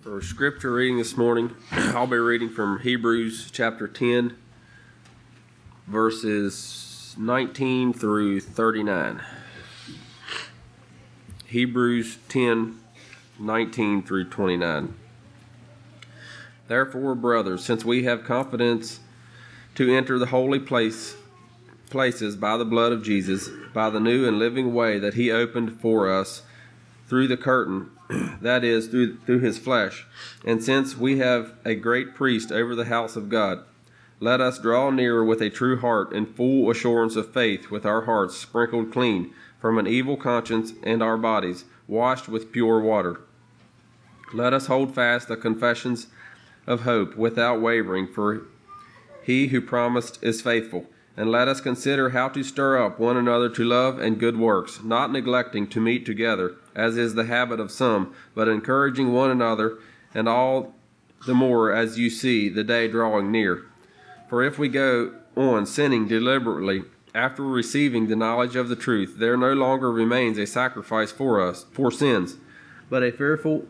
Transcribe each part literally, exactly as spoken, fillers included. For scripture reading this morning, I'll be reading from Hebrews chapter ten, verses nineteen through thirty-nine. Hebrews ten, nineteen through twenty-nine. Therefore, brothers, since we have confidence to enter the holy place, places by the blood of Jesus, by the new and living way that he opened for us through the curtain, that is, through, through his flesh, and since we have a great priest over the house of God, let us draw near with a true heart and full assurance of faith, with our hearts sprinkled clean from an evil conscience and our bodies washed with pure water. Let us hold fast the confessions of hope without wavering, for he who promised is faithful. And let us consider how to stir up one another to love and good works, not neglecting to meet together, as is the habit of some, but encouraging one another, and all the more as you see the day drawing near. For if we go on sinning deliberately after receiving the knowledge of the truth, there no longer remains a sacrifice for us, for sins, but a fearful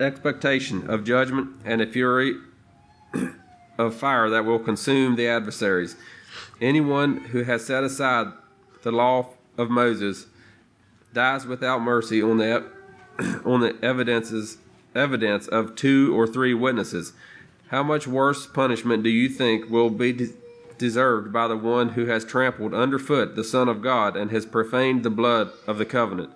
expectation of judgment and a fury of fire that will consume the adversaries. Anyone who has set aside the law of Moses dies without mercy on the on the evidences evidence of two or three witnesses. How much worse punishment do you think will be de- deserved by the one who has trampled underfoot the Son of God and has profaned the blood of the covenant,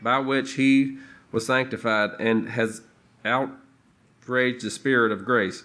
by which he was sanctified, and has outraged the Spirit of grace?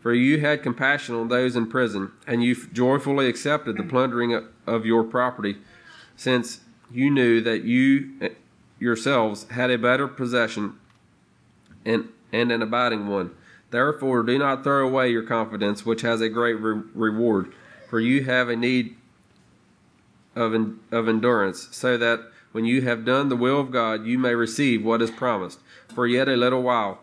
For you had compassion on those in prison, and you joyfully accepted the plundering of your property, since you knew that you yourselves had a better possession and, and an abiding one. Therefore, do not throw away your confidence, which has a great re- reward, for you have a need of, en- of endurance, so that when you have done the will of God, you may receive what is promised. For yet a little while,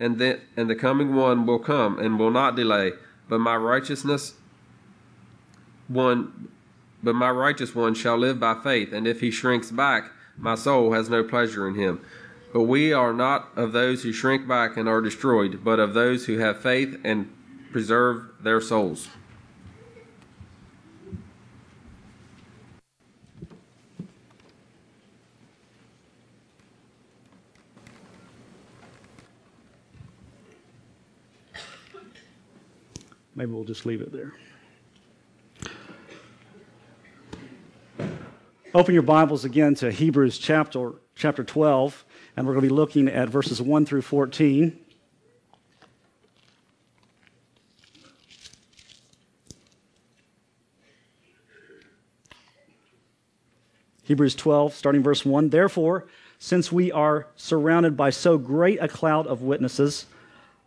And the, and the coming one will come and will not delay, but my righteousness one, but my righteous one shall live by faith, and if he shrinks back, my soul has no pleasure in him. But we are not of those who shrink back and are destroyed, but of those who have faith and preserve their souls. Maybe we'll just leave it there. Open your Bibles again to Hebrews chapter chapter twelve, and we're going to be looking at verses one through fourteen. Hebrews twelve, starting verse one. Therefore, since we are surrounded by so great a cloud of witnesses,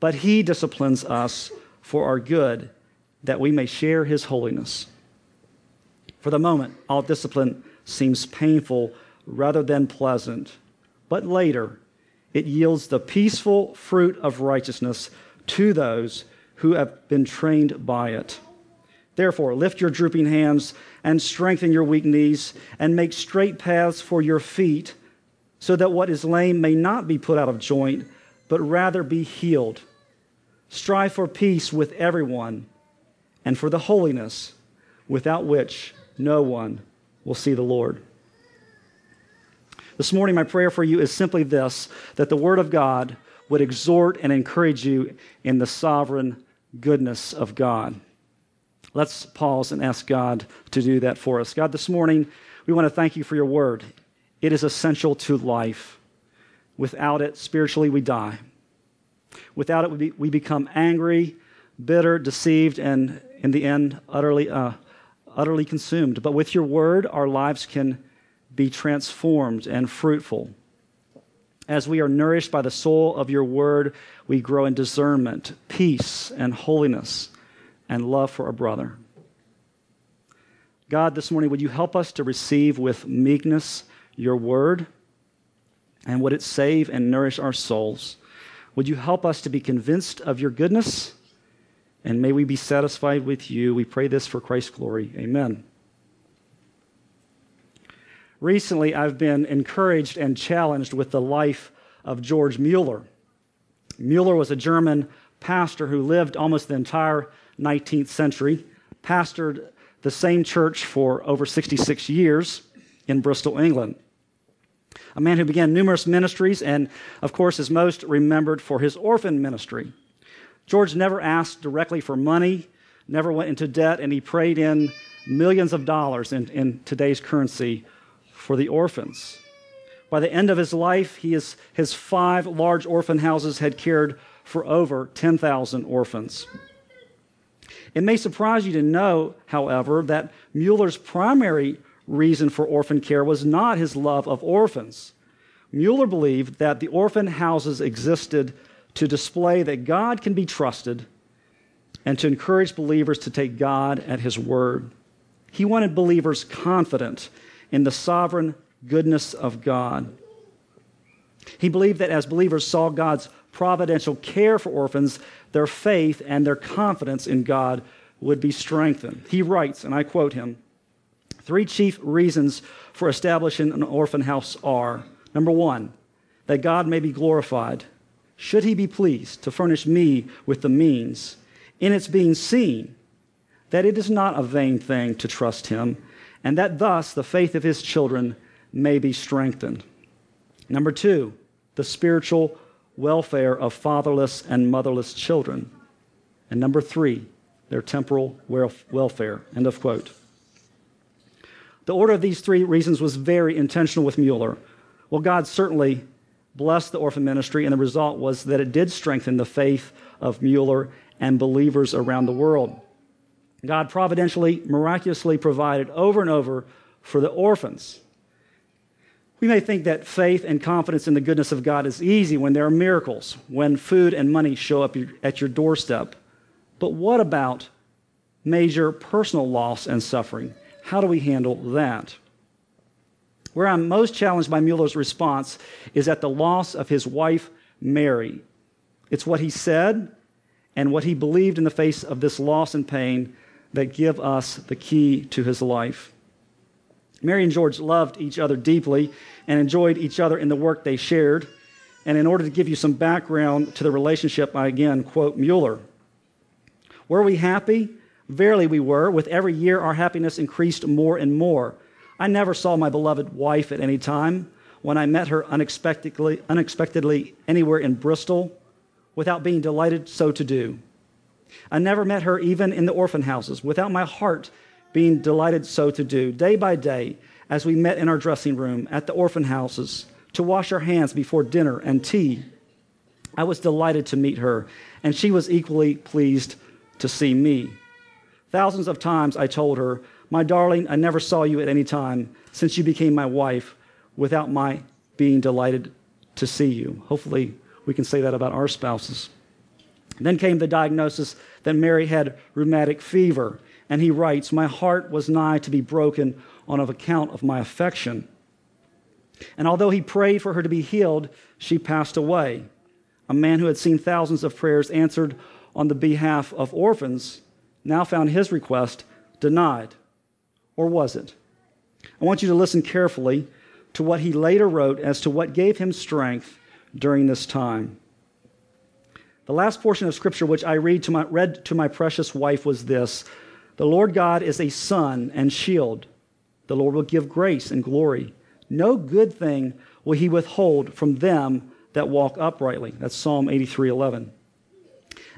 but he disciplines us for our good, that we may share his holiness. For the moment, all discipline seems painful rather than pleasant, but later it yields the peaceful fruit of righteousness to those who have been trained by it. Therefore, lift your drooping hands and strengthen your weak knees, and make straight paths for your feet, so that what is lame may not be put out of joint, but rather be healed. Strive for peace with everyone, and for the holiness, without which no one will see the Lord. This morning, my prayer for you is simply this, that the Word of God would exhort and encourage you in the sovereign goodness of God. Let's pause and ask God to do that for us. God, this morning, we want to thank you for your Word. It is essential to life. Without it, spiritually, we die. Without it, we become angry, bitter, deceived, and in the end, utterly uh, utterly consumed. But with your word, our lives can be transformed and fruitful. As we are nourished by the soil of your word, we grow in discernment, peace, and holiness, and love for our brother. God, this morning, would you help us to receive with meekness your word, and would it save and nourish our souls? Would you help us to be convinced of your goodness? And may we be satisfied with you. We pray this for Christ's glory. Amen. Recently, I've been encouraged and challenged with the life of George Mueller. Mueller was a German pastor who lived almost the entire nineteenth century, pastored the same church for over sixty-six years in Bristol, England. A man who began numerous ministries and, of course, is most remembered for his orphan ministry. George never asked directly for money, never went into debt, and he prayed in millions of dollars in, in today's currency for the orphans. By the end of his life, he is, his five large orphan houses had cared for over ten thousand orphans. It may surprise you to know, however, that Mueller's primary reason for orphan care was not his love of orphans. Mueller believed that the orphan houses existed to display that God can be trusted and to encourage believers to take God at his word. He wanted believers confident in the sovereign goodness of God. He believed that as believers saw God's providential care for orphans, their faith and their confidence in God would be strengthened. He writes, and I quote him, "Three chief reasons for establishing an orphan house are, number one, that God may be glorified. Should he be pleased to furnish me with the means, in its being seen, that it is not a vain thing to trust him, and that thus the faith of his children may be strengthened. Number two, the spiritual welfare of fatherless and motherless children. And number three, their temporal welfare." End of quote. The order of these three reasons was very intentional with Mueller. Well, God certainly blessed the orphan ministry, and the result was that it did strengthen the faith of Mueller and believers around the world. God providentially, miraculously provided over and over for the orphans. We may think that faith and confidence in the goodness of God is easy when there are miracles, when food and money show up at your doorstep. But what about major personal loss and suffering? How do we handle that? Where I'm most challenged by Mueller's response is at the loss of his wife, Mary. It's what he said and what he believed in the face of this loss and pain that give us the key to his life. Mary and George loved each other deeply and enjoyed each other in the work they shared. And in order to give you some background to the relationship, I again quote Mueller. "Were we happy? Verily we were. With every year, our happiness increased more and more. I never saw my beloved wife at any time. When I met her unexpectedly, unexpectedly anywhere in Bristol, without being delighted so to do. I never met her even in the orphan houses, without my heart being delighted so to do. Day by day, as we met in our dressing room, at the orphan houses, to wash our hands before dinner and tea, I was delighted to meet her, and she was equally pleased to see me. Thousands of times I told her, my darling, I never saw you at any time since you became my wife without my being delighted to see you. Hopefully we can say that about our spouses. Then came the diagnosis that Mary had rheumatic fever. And he writes, my heart was nigh to be broken on account of my affection. And although he prayed for her to be healed, she passed away. A man who had seen thousands of prayers answered on the behalf of orphans now found his request denied. Or was it? I want you to listen carefully to what he later wrote as to what gave him strength during this time. The last portion of Scripture which I read to my, read to my precious wife was this: the Lord God is a sun and shield. The Lord will give grace and glory. No good thing will he withhold from them that walk uprightly. That's Psalm eighty-three eleven.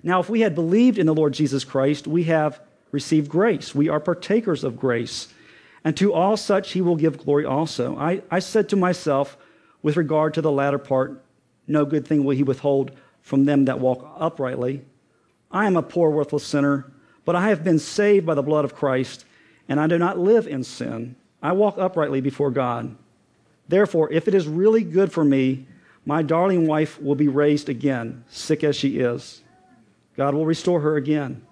Now, if we had believed in the Lord Jesus Christ, we have received grace. We are partakers of grace. And to all such he will give glory also. I, I said to myself, with regard to the latter part, no good thing will he withhold from them that walk uprightly. I am a poor, worthless sinner, but I have been saved by the blood of Christ, and I do not live in sin. I walk uprightly before God. Therefore, if it is really good for me, my darling wife will be raised again, sick as she is. God will restore her again.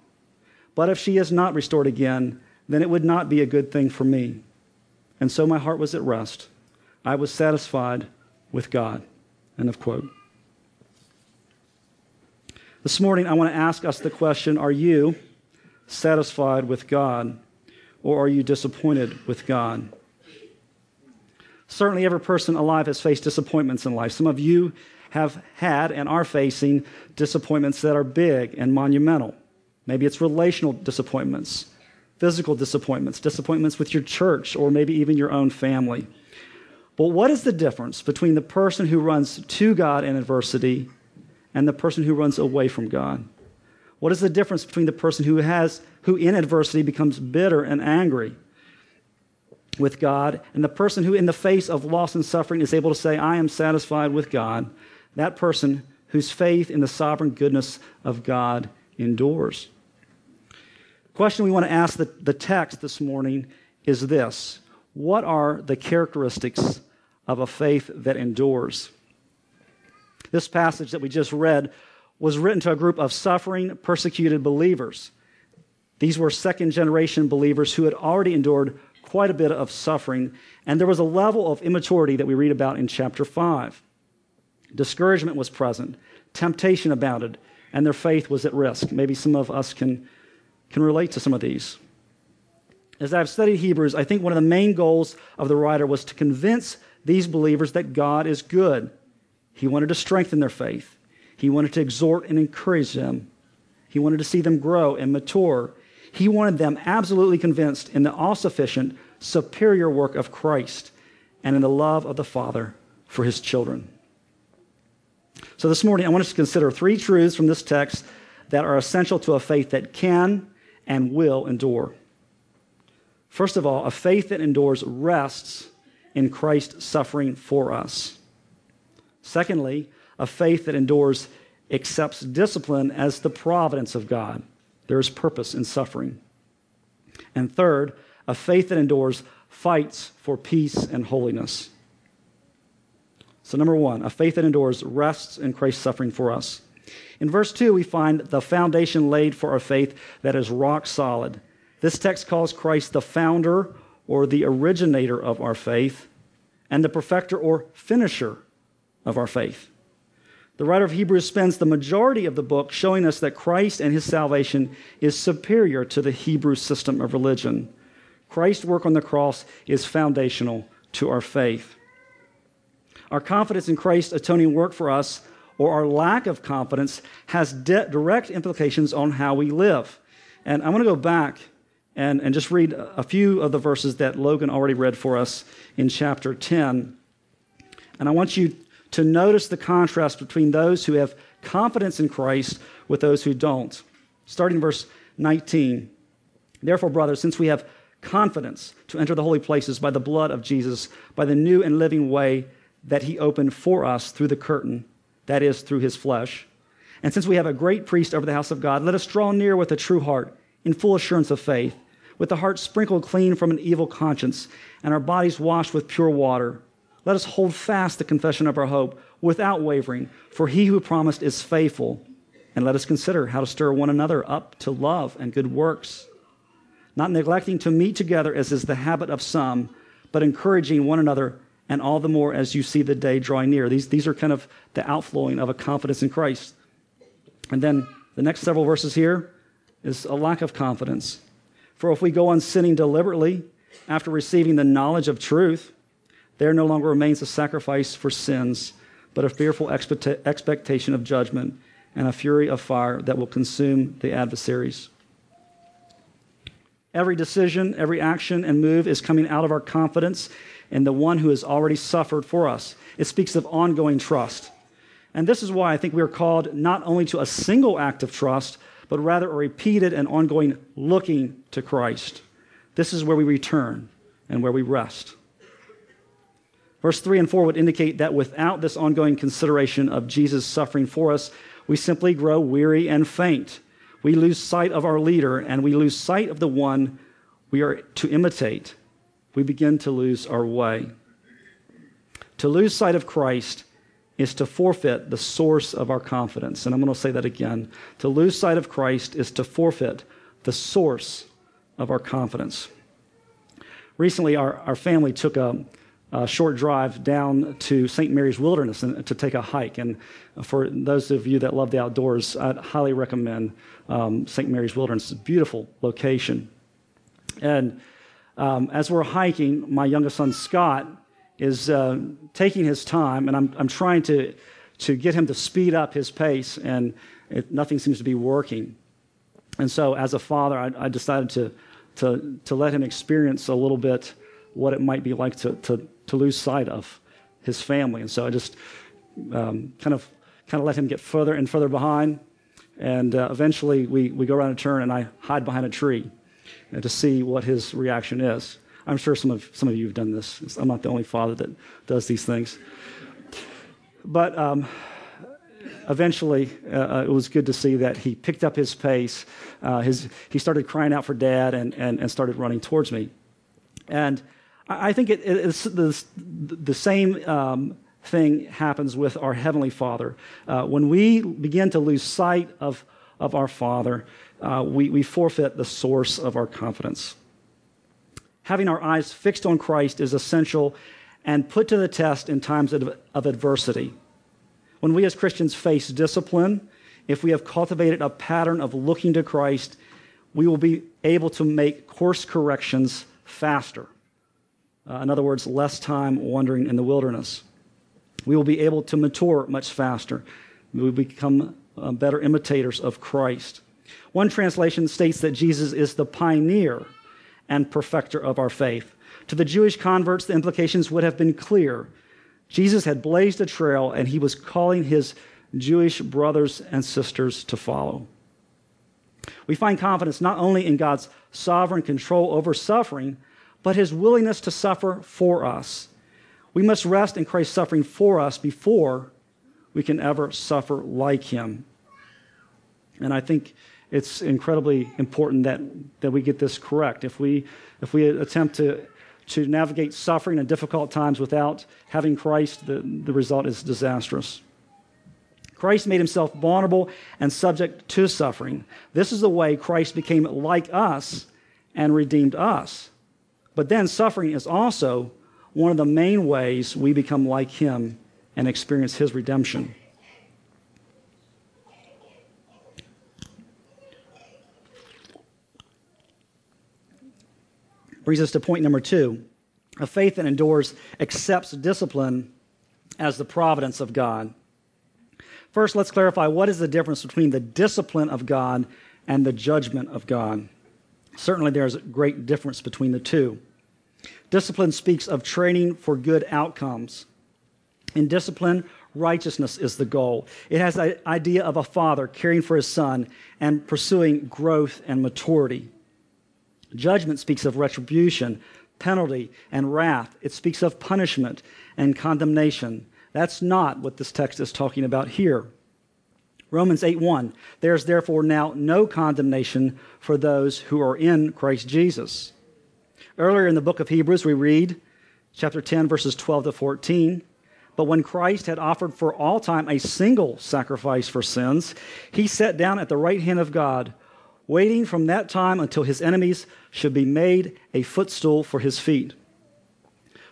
But if she is not restored again, then it would not be a good thing for me. And so my heart was at rest. I was satisfied with God. End of quote. This morning, I want to ask us the question, are you satisfied with God, or are you disappointed with God? Certainly every person alive has faced disappointments in life. Some of you have had and are facing disappointments that are big and monumental. Maybe it's relational disappointments, physical disappointments, disappointments with your church, or maybe even your own family. But what is the difference between the person who runs to God in adversity and the person who runs away from God? What is the difference between the person who has, who in adversity becomes bitter and angry with God, and the person who in the face of loss and suffering is able to say, I am satisfied with God? That person whose faith in the sovereign goodness of God endures. The question we want to ask the, the text this morning is this: what are the characteristics of a faith that endures? This passage that we just read was written to a group of suffering, persecuted believers. These were second-generation believers who had already endured quite a bit of suffering, and there was a level of immaturity that we read about in chapter five. Discouragement was present, temptation abounded, and their faith was at risk. Maybe some of us can, can relate to some of these. As I've studied Hebrews, I think one of the main goals of the writer was to convince these believers that God is good. He wanted to strengthen their faith. He wanted to exhort and encourage them. He wanted to see them grow and mature. He wanted them absolutely convinced in the all-sufficient, superior work of Christ and in the love of the Father for his children. So this morning, I want us to consider three truths from this text that are essential to a faith that can and will endure. First of all, a faith that endures rests in Christ's suffering for us. Secondly, a faith that endures accepts discipline as the providence of God. There is purpose in suffering. And third, a faith that endures fights for peace and holiness. So number one, a faith that endures rests in Christ's suffering for us. In verse two, we find the foundation laid for our faith that is rock solid. This text calls Christ the founder or the originator of our faith and the perfecter or finisher of our faith. The writer of Hebrews spends the majority of the book showing us that Christ and his salvation is superior to the Hebrew system of religion. Christ's work on the cross is foundational to our faith. Our confidence in Christ's atoning work for us, or our lack of confidence, has de- direct implications on how we live. And I want to go back and, and just read a few of the verses that Logan already read for us in chapter ten. And I want you to notice the contrast between those who have confidence in Christ with those who don't. Starting in verse nineteen, therefore, brothers, since we have confidence to enter the holy places by the blood of Jesus, by the new and living way that he opened for us through the curtain, that is, through his flesh, And since we have a great priest over the house of God, let us draw near with a true heart, in full assurance of faith, with the heart sprinkled clean from an evil conscience, and our bodies washed with pure water. Let us hold fast the confession of our hope without wavering, for he who promised is faithful. And let us consider how to stir one another up to love and good works, not neglecting to meet together as is the habit of some, but encouraging one another, and all the more as you see the day drawing near. These, these are kind of the outflowing of a confidence in Christ. And then the next several verses here is a lack of confidence. For if we go on sinning deliberately after receiving the knowledge of truth, there no longer remains a sacrifice for sins, but a fearful expect- expectation of judgment and a fury of fire that will consume the adversaries. Every decision, every action and move is coming out of our confidence in the one who has already suffered for us. It speaks of ongoing trust. And this is why I think we are called not only to a single act of trust, but rather a repeated and ongoing looking to Christ. This is where we return and where we rest. Verse three and four would indicate that without this ongoing consideration of Jesus' suffering for us, we simply grow weary and faint. We lose sight of our leader, and we lose sight of the one we are to imitate. We begin to lose our way. To lose sight of Christ is to forfeit the source of our confidence. And I'm going to say that again. To lose sight of Christ is to forfeit the source of our confidence. Recently, our, our family took a... a short drive down to Saint Mary's Wilderness and to take a hike. And for those of you that love the outdoors, I'd highly recommend um, Saint Mary's Wilderness. It's a beautiful location. And um, as we're hiking, my youngest son, Scott, is uh, taking his time, and I'm, I'm trying to, to get him to speed up his pace, and it, nothing seems to be working. And so as a father, I, I decided to, to, to let him experience a little bit what it might be like to, to, to lose sight of his family. And so I just um, kind of kind of let him get further and further behind. And uh, eventually we, we go around a turn, and I hide behind a tree uh, to see what his reaction is. I'm sure some of some of you have done this. I'm not the only father that does these things. But um, eventually uh, it was good to see that he picked up his pace. Uh, his he started crying out for Dad and, and, and started running towards me. And I think it, it's the, the same um, thing happens with our Heavenly Father. Uh, when we begin to lose sight of, of our Father, uh, we, we forfeit the source of our confidence. Having our eyes fixed on Christ is essential and put to the test in times of, of adversity. When we as Christians face discipline, if we have cultivated a pattern of looking to Christ, we will be able to make course corrections faster. Uh, in other words, less time wandering in the wilderness. We will be able to mature much faster. We will become uh, better imitators of Christ. One translation states that Jesus is the pioneer and perfecter of our faith. To the Jewish converts, the implications would have been clear. Jesus had blazed a trail, and he was calling his Jewish brothers and sisters to follow. We find confidence not only in God's sovereign control over suffering, but his willingness to suffer for us. We must rest in Christ's suffering for us before we can ever suffer like him. And I think it's incredibly important that, that we get this correct. If we, if we attempt to, to navigate suffering and difficult times without having Christ, the, the result is disastrous. Christ made himself vulnerable and subject to suffering. This is the way Christ became like us and redeemed us. But then suffering is also one of the main ways we become like him and experience his redemption. Brings us to point number two. A faith that endures accepts discipline as the providence of God. First, let's clarify what is the difference between the discipline of God and the judgment of God. Certainly, there is a great difference between the two. Discipline speaks of training for good outcomes. In discipline, righteousness is the goal. It has the idea of a father caring for his son and pursuing growth and maturity. Judgment speaks of retribution, penalty, and wrath. It speaks of punishment and condemnation. That's not what this text is talking about here. Romans eight one, there is therefore now no condemnation for those who are in Christ Jesus. Earlier in the book of Hebrews, we read, chapter ten, verses twelve to fourteen, but when Christ had offered for all time a single sacrifice for sins, he sat down at the right hand of God, waiting from that time until his enemies should be made a footstool for his feet.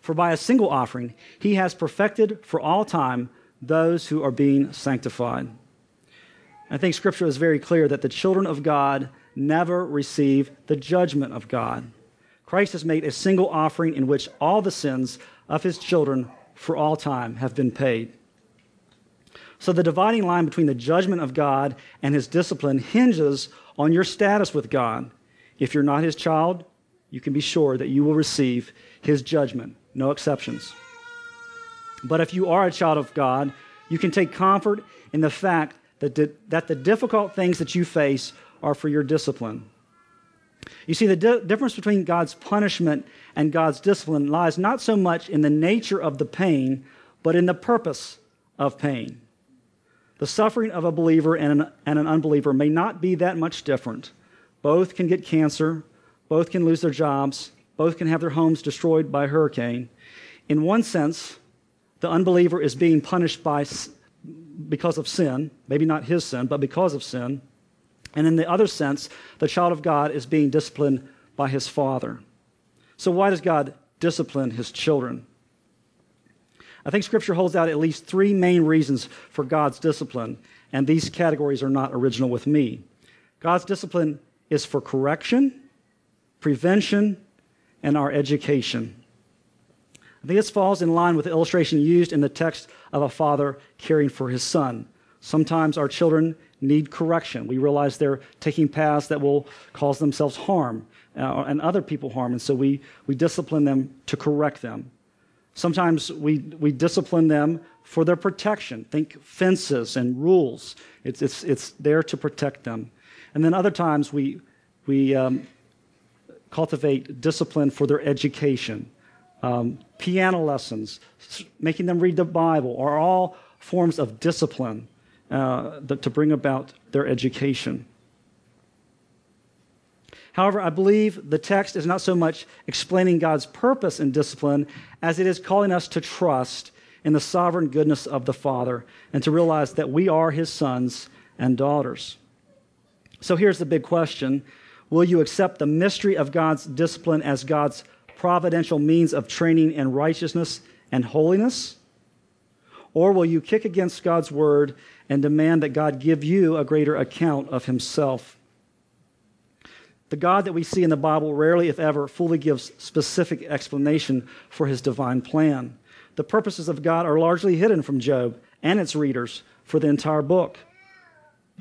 For by a single offering, he has perfected for all time those who are being sanctified. I think Scripture is very clear that the children of God never receive the judgment of God. Christ has made a single offering in which all the sins of his children for all time have been paid. So the dividing line between the judgment of God and his discipline hinges on your status with God. If you're not his child, you can be sure that you will receive his judgment, no exceptions. But if you are a child of God, you can take comfort in the fact that, di- that the difficult things that you face are for your discipline. You see, the di- difference between God's punishment and God's discipline lies not so much in the nature of the pain, but in the purpose of pain. The suffering of a believer and an, and an unbeliever may not be that much different. Both can get cancer, both can lose their jobs, both can have their homes destroyed by a hurricane. In one sense, the unbeliever is being punished by because of sin, maybe not his sin, but because of sin. And in the other sense, the child of God is being disciplined by his Father. So why does God discipline his children? I think Scripture holds out at least three main reasons for God's discipline, and these categories are not original with me. God's discipline is for correction, prevention, and our education. I think this falls in line with the illustration used in the text of a father caring for his son. Sometimes our children need correction. We realize they're taking paths that will cause themselves harm uh, and other people harm, and so we, we discipline them to correct them. Sometimes we, we discipline them for their protection. Think fences and rules. It's, it's, it's there to protect them. And then other times we, we um, cultivate discipline for their education. Um, piano lessons, making them read the Bible, are all forms of discipline uh, that, to bring about their education. However, I believe the text is not so much explaining God's purpose in discipline as it is calling us to trust in the sovereign goodness of the Father and to realize that we are his sons and daughters. So here's the big question. Will you accept the mystery of God's discipline as God's providential means of training in righteousness and holiness? Or will you kick against God's word and demand that God give you a greater account of himself? The God that we see in the Bible rarely, if ever, fully gives specific explanation for his divine plan. The purposes of God are largely hidden from Job and its readers for the entire book.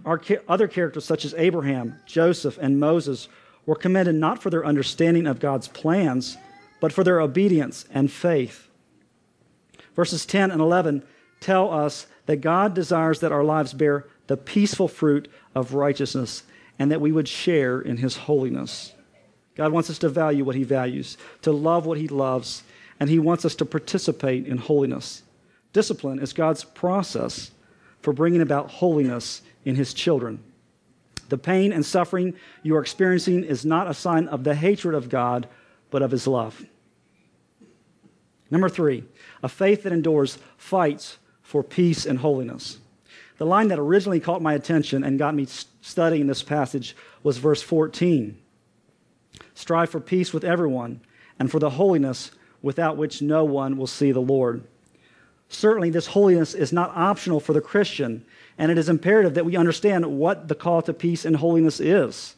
Our other characters such as Abraham, Joseph, and Moses were commended not for their understanding of God's plans, but for their obedience and faith. Verses ten and eleven tell us that God desires that our lives bear the peaceful fruit of righteousness and that we would share in his holiness. God wants us to value what he values, to love what he loves, and he wants us to participate in holiness. Discipline is God's process for bringing about holiness in his children. The pain and suffering you are experiencing is not a sign of the hatred of God, but of his love. Number three, a faith that endures fights for peace and holiness. The line that originally caught my attention and got me studying this passage was verse fourteen. Strive for peace with everyone and for the holiness without which no one will see the Lord. Certainly, this holiness is not optional for the Christian, and it is imperative that we understand what the call to peace and holiness is.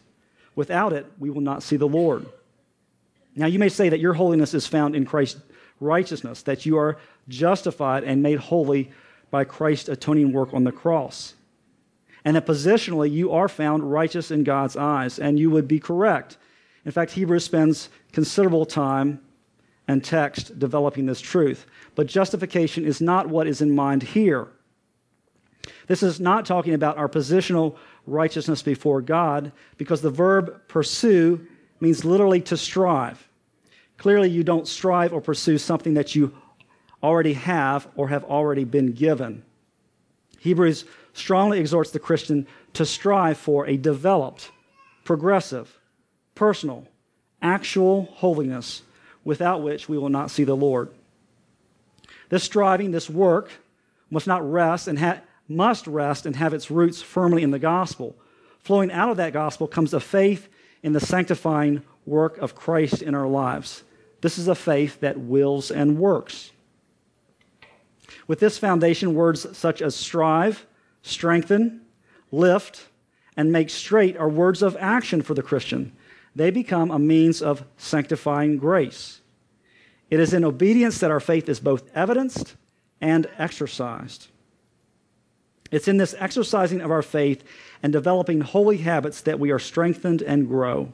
Without it, we will not see the Lord. Now, you may say that your holiness is found in Christ's righteousness, that you are justified and made holy by Christ's atoning work on the cross, and that positionally you are found righteous in God's eyes, and you would be correct. In fact, Hebrews spends considerable time and text developing this truth. But justification is not what is in mind here. This is not talking about our positional righteousness before God, because the verb pursue means literally to strive. Clearly, you don't strive or pursue something that you already have or have already been given. Hebrews strongly exhorts the Christian to strive for a developed, progressive, personal, actual holiness, without which we will not see the Lord. This striving, this work, must not rest and ha- must rest and have its roots firmly in the gospel. Flowing out of that gospel comes a faith in the sanctifying work of Christ in our lives. This is a faith that wills and works. With this foundation, words such as strive, strengthen, lift, and make straight are words of action for the Christian. They become a means of sanctifying grace. It is in obedience that our faith is both evidenced and exercised. It's in this exercising of our faith and developing holy habits that we are strengthened and grow.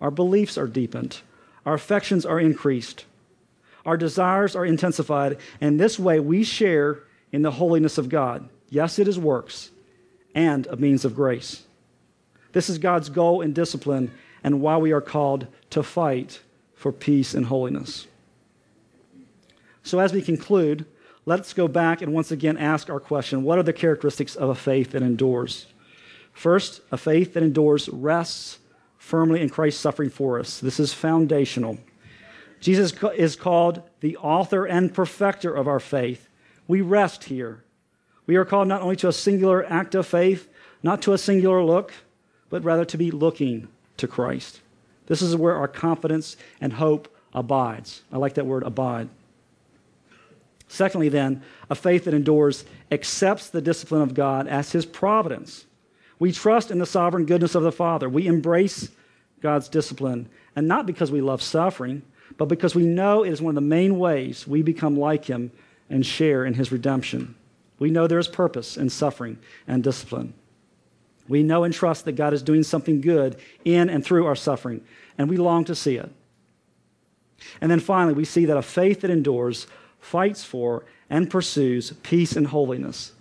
Our beliefs are deepened. Our affections are increased. Our desires are intensified. And this way we share in the holiness of God. Yes, it is works and a means of grace. This is God's goal and discipline, and why we are called to fight for peace and holiness. So as we conclude, let's go back and once again ask our question, what are the characteristics of a faith that endures? First, a faith that endures rests firmly in Christ's suffering for us. This is foundational. Jesus is called the author and perfecter of our faith. We rest here. We are called not only to a singular act of faith, not to a singular look, but rather to be looking to Christ. This is where our confidence and hope abides. I like that word, abide. Secondly, then, a faith that endures accepts the discipline of God as his providence. We trust in the sovereign goodness of the Father. We embrace God's discipline, and not because we love suffering, but because we know it is one of the main ways we become like him and share in his redemption. We know there is purpose in suffering and discipline. We know and trust that God is doing something good in and through our suffering, and we long to see it. And then finally, we see that a faith that endures fights for and pursues peace and holiness.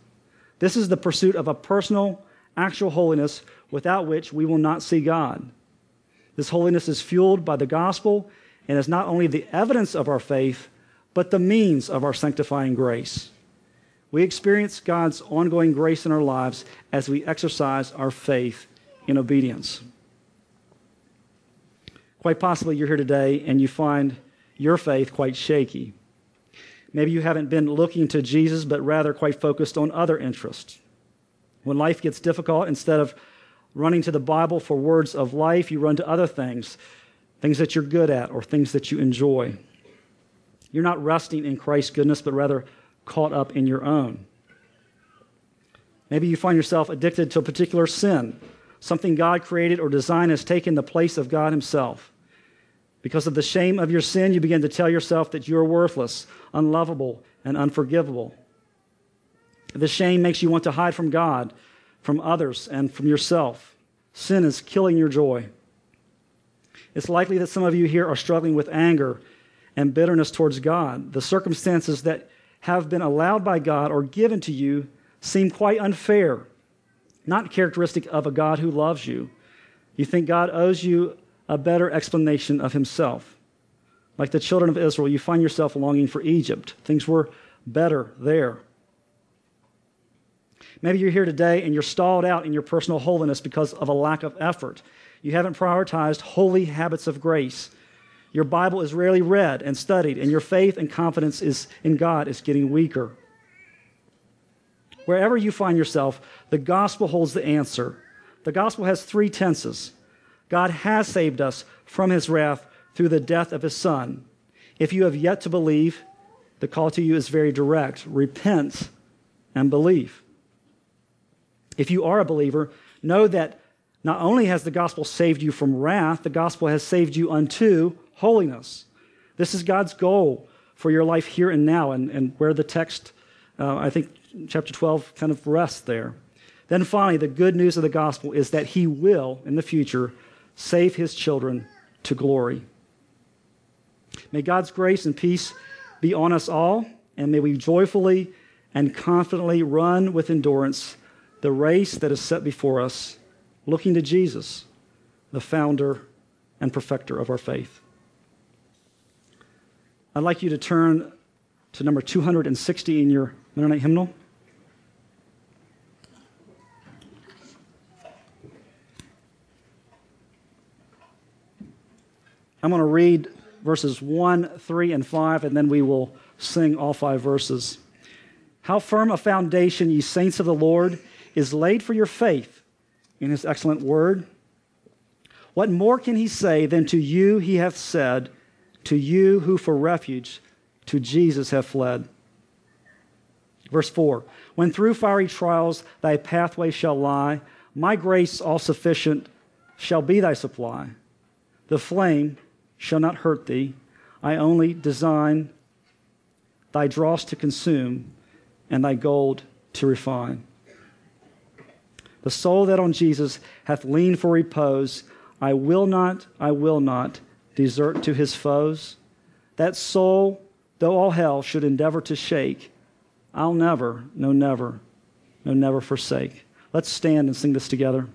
This is the pursuit of a personal, actual holiness without which we will not see God. This holiness is fueled by the gospel and is not only the evidence of our faith, but the means of our sanctifying grace. We experience God's ongoing grace in our lives as we exercise our faith in obedience. Quite possibly you're here today and you find your faith quite shaky. Maybe you haven't been looking to Jesus, but rather quite focused on other interests. When life gets difficult, instead of running to the Bible for words of life, you run to other things, things that you're good at or things that you enjoy. You're not resting in Christ's goodness, but rather caught up in your own. Maybe you find yourself addicted to a particular sin. Something God created or designed has taken the place of God himself. Because of the shame of your sin, you begin to tell yourself that you are worthless, unlovable, and unforgivable. The shame makes you want to hide from God, from others, and from yourself. Sin is killing your joy. It's likely that some of you here are struggling with anger and bitterness towards God. The circumstances that have been allowed by God or given to you seem quite unfair, not characteristic of a God who loves you. You think God owes you a better explanation of himself. Like the children of Israel, you find yourself longing for Egypt. Things were better there. Maybe you're here today and you're stalled out in your personal holiness because of a lack of effort. You haven't prioritized holy habits of grace. Your Bible is rarely read and studied, and your faith and confidence is in God is getting weaker. Wherever you find yourself, the gospel holds the answer. The gospel has three tenses. God has saved us from his wrath through the death of his Son. If you have yet to believe, the call to you is very direct. Repent and believe. If you are a believer, know that not only has the gospel saved you from wrath, the gospel has saved you unto holiness. This is God's goal for your life here and now, and, and where the text, uh, I think chapter twelve, kind of rests there. Then finally, the good news of the gospel is that he will, in the future, save his children to glory. May God's grace and peace be on us all, and may we joyfully and confidently run with endurance the race that is set before us, looking to Jesus, the founder and perfecter of our faith. I'd like you to turn to number two hundred sixty in your Mennonite hymnal. I'm going to read verses one, three, and five, and then we will sing all five verses. How firm a foundation, ye saints of the Lord, is laid for your faith in his excellent word. What more can he say than to you he hath said, to you who for refuge to Jesus have fled? Verse four, when through fiery trials thy pathway shall lie, my grace all sufficient shall be thy supply. The flame shall not hurt thee. I only design thy dross to consume and thy gold to refine. The soul that on Jesus hath leaned for repose, I will not, I will not desert to his foes. That soul, though all hell should endeavor to shake, I'll never, no never, no never forsake. Let's stand and sing this together.